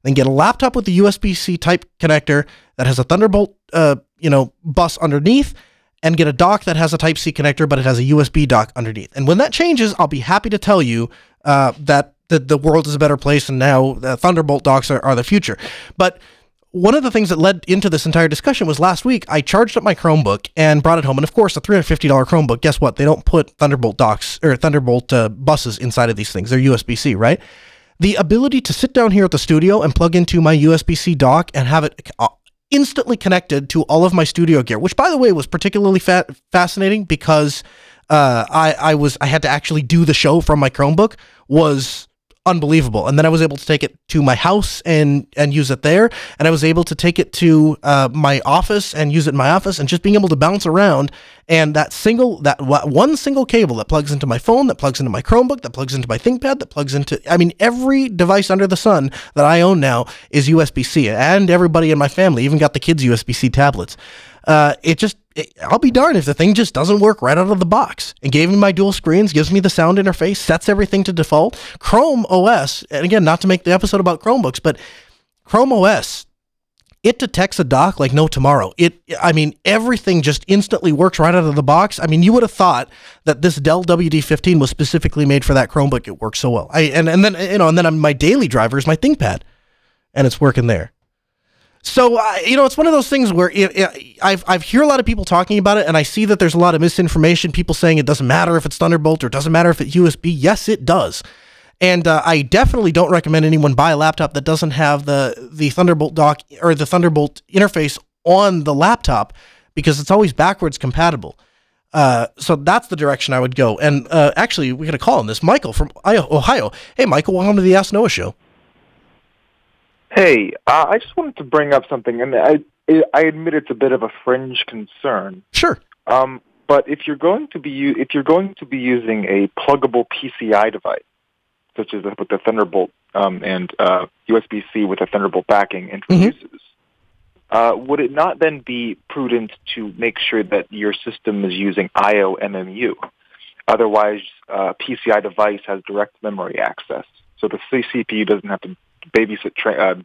then get a laptop with the USB-C type connector that has a Thunderbolt, bus underneath, and get a dock that has a Type-C connector, but it has a USB dock underneath. And when that changes, I'll be happy to tell you that the world is a better place, and now Thunderbolt docks are the future. But one of the things that led into this entire discussion was last week, I charged up my Chromebook and brought it home. And of course, a $350 Chromebook, guess what? They don't put Thunderbolt docks or Thunderbolt buses inside of these things. They're USB-C, right? The ability to sit down here at the studio and plug into my USB-C dock and have it instantly connected to all of my studio gear, which, by the way, was particularly fascinating because I had to actually do the show from my Chromebook, was unbelievable. And then I was able to take it to my house and use it there. And I was able to take it to my office and use it in my office, and just being able to bounce around. And that one single cable that plugs into my phone, that plugs into my Chromebook, that plugs into my ThinkPad, that plugs into, every device under the sun that I own now is USB-C, and everybody in my family, even got the kids USB-C tablets. I'll be darned if the thing just doesn't work right out of the box. It gave me my dual screens, gives me the sound interface, sets everything to default. Chrome OS, and again, not to make the episode about Chromebooks, but Chrome OS, it detects a dock like no tomorrow. Everything just instantly works right out of the box. You would have thought that this Dell WD-15 was specifically made for that Chromebook. It works so well. And then my daily driver is my ThinkPad, and it's working there. So, it's one of those things where I hear a lot of people talking about it, and I see that there's a lot of misinformation, people saying it doesn't matter if it's Thunderbolt or it doesn't matter if it's USB. Yes, it does. And I definitely don't recommend anyone buy a laptop that doesn't have the Thunderbolt dock or the Thunderbolt interface on the laptop, because it's always backwards compatible. So that's the direction I would go. And actually, we got a call on this. Michael from Ohio. Hey, Michael, welcome to the Ask Noah Show. Hey, I just wanted to bring up something, and I admit it's a bit of a fringe concern. Sure. But if you're going to be using a pluggable PCI device, such as with the Thunderbolt and USB-C with a Thunderbolt backing introduces, would it not then be prudent to make sure that your system is using IOMMU? Otherwise, PCI device has direct memory access, so the CPU doesn't have to babysit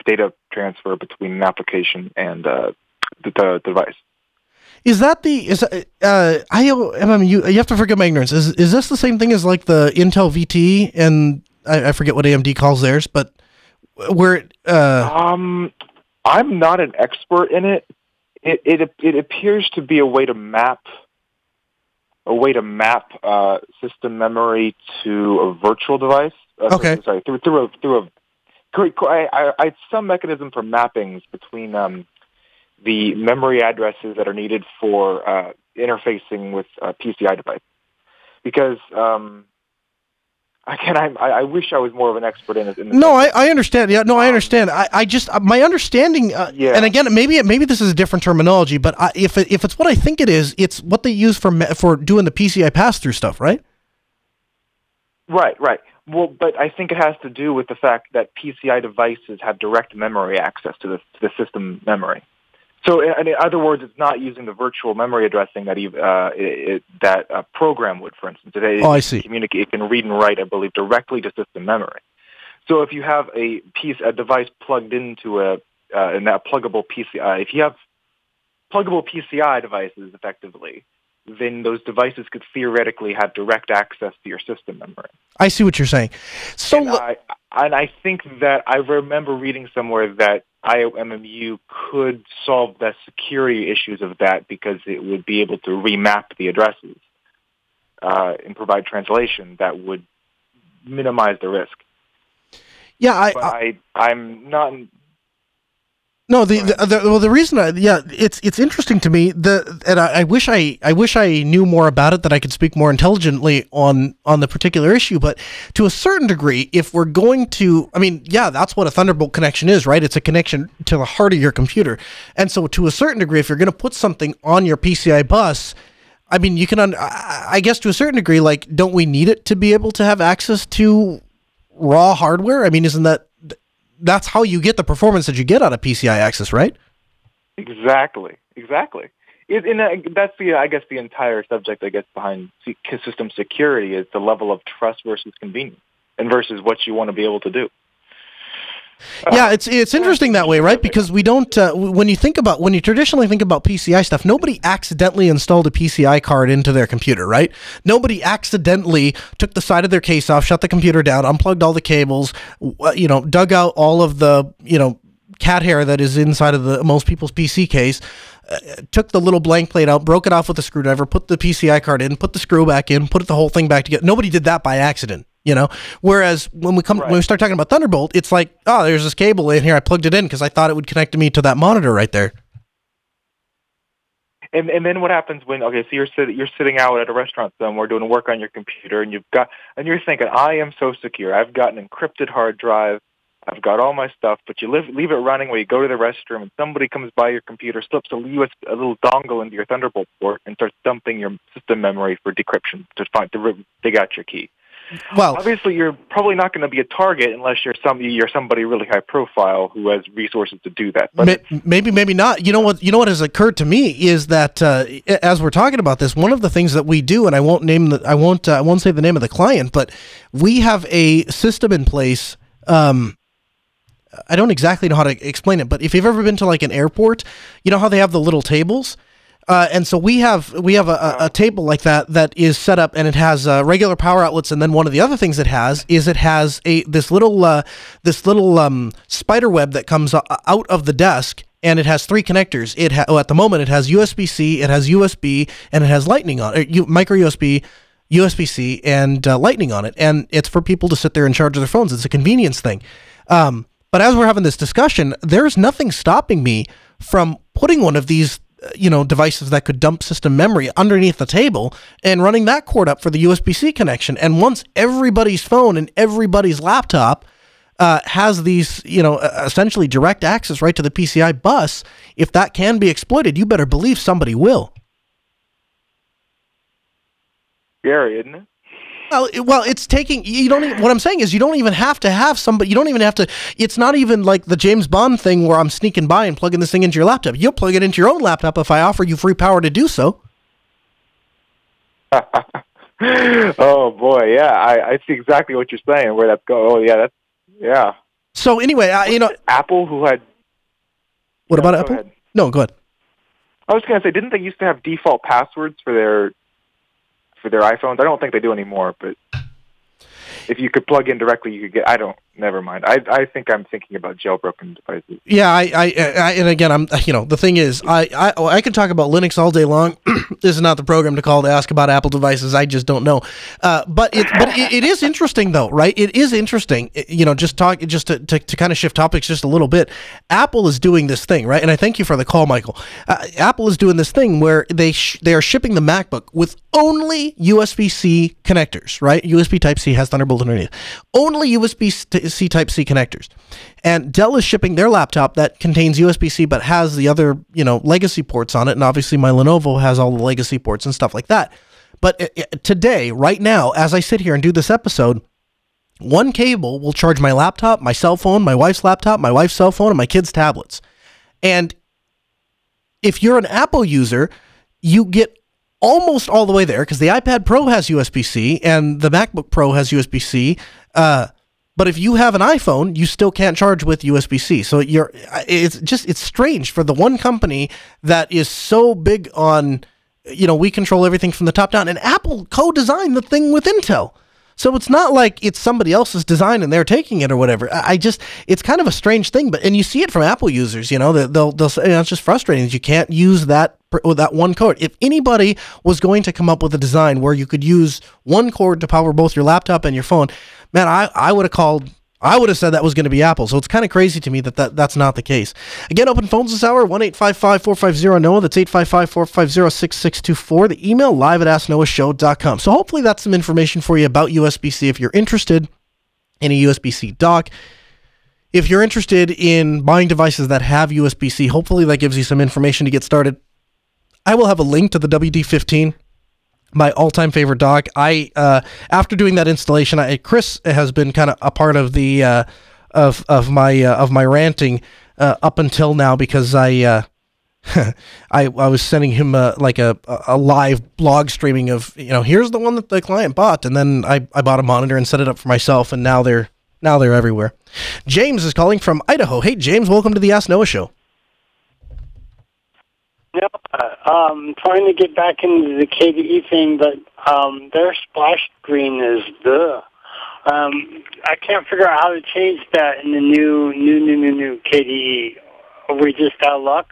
data transfer between an application and the device. Is that IOMMU? You have to forgive my ignorance. Is this the same thing as like the Intel VT, and I forget what AMD calls theirs, but where I'm not an expert in it. It appears to be a way to map system memory to a virtual device. I had some mechanism for mappings between the memory addresses that are needed for interfacing with PCI devices. Because I wish I was more of an expert in it. I understand. Yeah, no, I understand. My understanding, and again, maybe this is a different terminology, but if it's what I think it is, it's what they use for doing the PCI pass-through stuff, right? Right. Well, but I think it has to do with the fact that PCI devices have direct memory access to the system memory. So, in other words, it's not using the virtual memory addressing that a program would, for instance. It can read and write, I believe, directly to system memory. So, if you have a device plugged into if you have pluggable PCI devices, effectively, then those devices could theoretically have direct access to your system memory. I see what you're saying. So, I think that I remember reading somewhere that IOMMU could solve the security issues of that because it would be able to remap the addresses and provide translation that would minimize the risk. Yeah, I'm not. No, the reason it's interesting to me and I wish I knew more about it, that I could speak more intelligently on the particular issue, but to a certain degree, if we're going to, that's what a Thunderbolt connection is, right? It's a connection to the heart of your computer. And so to a certain degree, if you're going to put something on your PCI bus, you can, I guess to a certain degree, don't we need it to be able to have access to raw hardware? Isn't that, that's how you get the performance that you get out of PCI access, right? Exactly. That's the entire subject, behind system security is the level of trust versus convenience and versus what you want to be able to do. Yeah, it's interesting that way, right? Because we don't when you traditionally think about PCI stuff, nobody accidentally installed a PCI card into their computer, right? Nobody accidentally took the side of their case off, shut the computer down, unplugged all the cables, dug out all of the, cat hair that is inside of most people's PC case, took the little blank plate out, broke it off with a screwdriver, put the PCI card in, put the screw back in, put the whole thing back together. Nobody did that by accident. Whereas when we start talking about Thunderbolt, it's like, oh, there's this cable in here. I plugged it in because I thought it would connect to me to that monitor right there. And then what happens when? Okay, so you're sitting out at a restaurant somewhere doing work on your computer, and you're thinking, I am so secure. I've got an encrypted hard drive. I've got all my stuff. But you leave it running while you go to the restroom, and somebody comes by your computer, slips a little dongle into your Thunderbolt port, and starts dumping your system memory for decryption to dig out your key. Well, obviously, you're probably not going to be a target unless you're somebody really high profile who has resources to do that. But maybe not. You know what has occurred to me is that as we're talking about this, one of the things that we do, and I won't say the name of the client, but we have a system in place. I don't exactly know how to explain it, but if you've ever been to an airport, you know how they have the little tables. And so we have a table like that is set up, and it has regular power outlets, and then one of the other things it has is this little spider web that comes out of the desk, and it has three connectors. At the moment it has USB-C, it has USB, and it has Lightning on it, micro USB, USB-C, and Lightning on it, and it's for people to sit there and charge their phones. It's a convenience thing. But as we're having this discussion, there's nothing stopping me from putting one of these devices that could dump system memory underneath the table and running that cord up for the USB-C connection. And once everybody's phone and everybody's laptop has these, essentially direct access right to the PCI bus, if that can be exploited, you better believe somebody will. Scary, isn't it? Well, it's taking, what I'm saying is you don't even have to have somebody, it's not even like the James Bond thing where I'm sneaking by and plugging this thing into your laptop. You'll plug it into your own laptop if I offer you free power to do so. Oh boy. Yeah. I see exactly what you're saying, where that's going. Oh yeah. Yeah. So anyway, Apple about Apple? Ahead. No, go ahead. I was going to say, didn't they used to have default passwords for their iPhones? I don't think they do anymore, but if you could plug in directly, you could get, I don't never mind. I think I'm thinking about jailbroken devices. Yeah, I and again, I'm, you know, the thing is, I can talk about Linux all day long. This is not the program to call to ask about Apple devices. I just don't know. But it is interesting though, right? It is interesting. You know, just to kind of shift topics just a little bit. Apple is doing this thing, right? And I thank you for the call, Michael. Apple is doing this thing where they are shipping the MacBook with only USB-C connectors, right? USB Type-C has Thunderbolt underneath. Only USB-C Type-C connectors. And Dell is shipping their laptop that contains USB-C but has the other, you know, legacy ports on it. And obviously my Lenovo has all the legacy ports and stuff like that. But today, right now, as I sit here and do this episode, one cable will charge my laptop, my cell phone, my wife's laptop, my wife's cell phone, and my kids' tablets. And if you're an Apple user, you get almost all the way there because the iPad Pro has USB-C and the MacBook Pro has USB-C. But if you have an iPhone, you still can't charge with USB-C. So it's strange for the one company that is so big on, you know, we control everything from the top down, and Apple co-designed the thing with Intel. So it's not like it's somebody else's design and they're taking it or whatever. It's kind of a strange thing, but, and you see it from Apple users, you know, they'll say, you know, it's just frustrating that you can't use that one cord. If anybody was going to come up with a design where you could use one cord to power both your laptop and your phone, man, I would have said that was going to be Apple. So it's kind of crazy to me that's not the case. Again, open phones this hour, 1-855-450-NOAH. That's 855-450-6624. The email, live@asknoahshow.com. So hopefully that's some information for you about USB-C if you're interested in a USB-C dock. If you're interested in buying devices that have USB-C, hopefully that gives you some information to get started. I will have a link to the WD-15. My all-time favorite dock. After doing that installation, Chris has been kind of a part of the of my ranting up until now because I was sending him like a live blog streaming of, you know, here's the one that the client bought, and then I bought a monitor and set it up for myself, and now they're everywhere. James is calling from Idaho. Hey James, welcome to the Ask Noah Show. No, I'm trying to get back into the KDE thing, but their splash screen is bleh. I can't figure out how to change that in the new KDE. Are we just out of luck?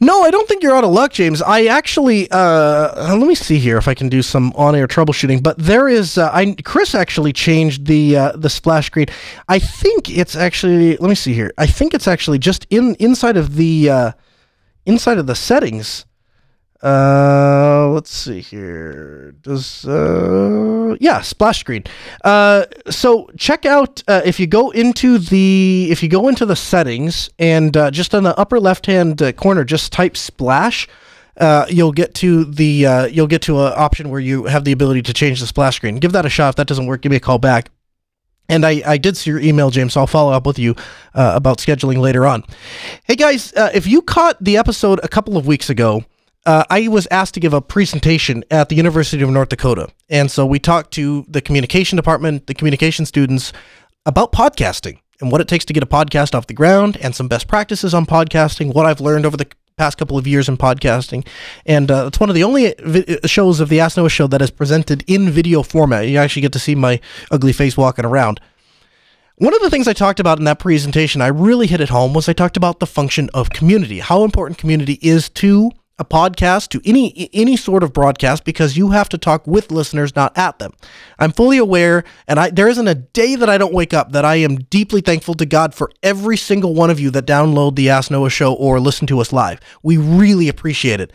No, I don't think you're out of luck, James. I actually, let me see here if I can do some on-air troubleshooting, but there is, Chris actually changed the splash screen. I think it's actually, let me see here. I think it's actually just inside of the settings. Let's see here. Splash screen. So check out, if you go into the settings and just on the upper left-hand corner, just type splash. You'll get to an option where you have the ability to change the splash screen. Give that a shot. If that doesn't work, give me a call back. And I did see your email, James, so I'll follow up with you about scheduling later on. Hey, guys, if you caught the episode a couple of weeks ago, I was asked to give a presentation at the University of North Dakota. And so we talked to the communication department, the communication students, about podcasting and what it takes to get a podcast off the ground and some best practices on podcasting, what I've learned over the past couple of years in podcasting, and it's one of the only shows of the Ask Noah Show that is presented in video format. You actually get to see my ugly face walking around. One of the things I talked about in that presentation I really hit it home was I talked about the function of community, how important community is to a podcast, to any sort of broadcast, because you have to talk with listeners, not at them. I'm fully aware, and there isn't a day that I don't wake up that I am deeply thankful to God for every single one of you that download the Ask Noah Show or listen to us live. We really appreciate it.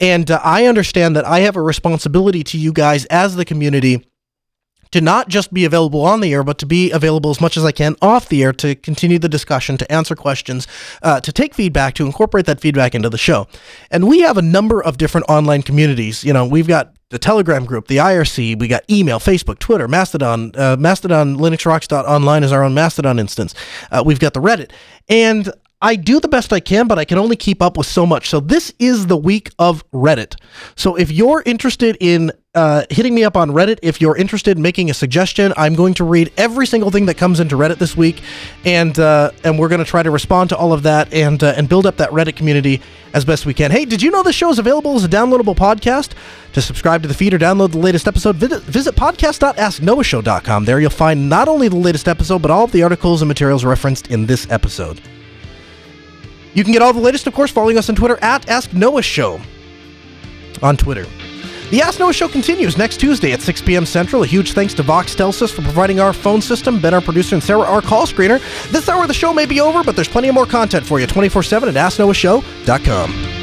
And I understand that I have a responsibility to you guys as the community to not just be available on the air, but to be available as much as I can off the air to continue the discussion, to answer questions, to take feedback, to incorporate that feedback into the show. And we have a number of different online communities. You know, we've got the Telegram group, the IRC, we got email, Facebook, Twitter, Mastodon, Mastodon, LinuxRocks.online is our own Mastodon instance. We've got the Reddit. And I do the best I can, but I can only keep up with so much. So this is the week of Reddit. So if you're interested in hitting me up on Reddit, if you're interested in making a suggestion, I'm going to read every single thing that comes into Reddit this week, and we're going to try to respond to all of that and build up that Reddit community as best we can. Hey, did you know this show is available as a downloadable podcast? To subscribe to the feed or download the latest episode, visit podcast.asknoahshow.com. There you'll find not only the latest episode, but all of the articles and materials referenced in this episode. You can get all the latest, of course, following us on Twitter at Ask Noah Show on Twitter. The Ask Noah Show continues next Tuesday at 6 p.m. Central. A huge thanks to Vox Telsys for providing our phone system, Ben, our producer, and Sarah, our call screener. This hour of the show may be over, but there's plenty of more content for you 24/7 at AskNoahShow.com.